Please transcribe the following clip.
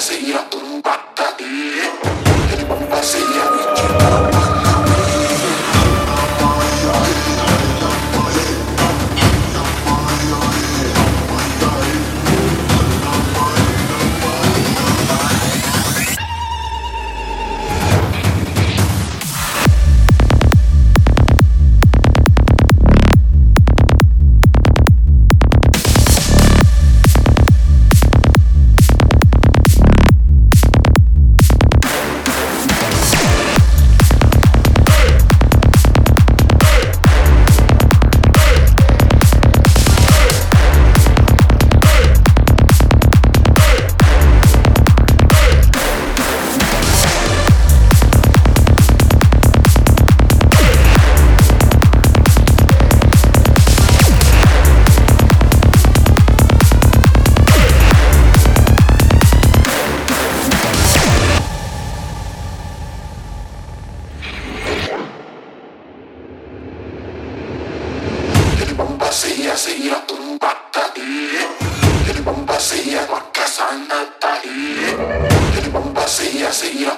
Seya berubah tadi, jadi bomba Seya pakai sangat tadi, jadi bomba Seya.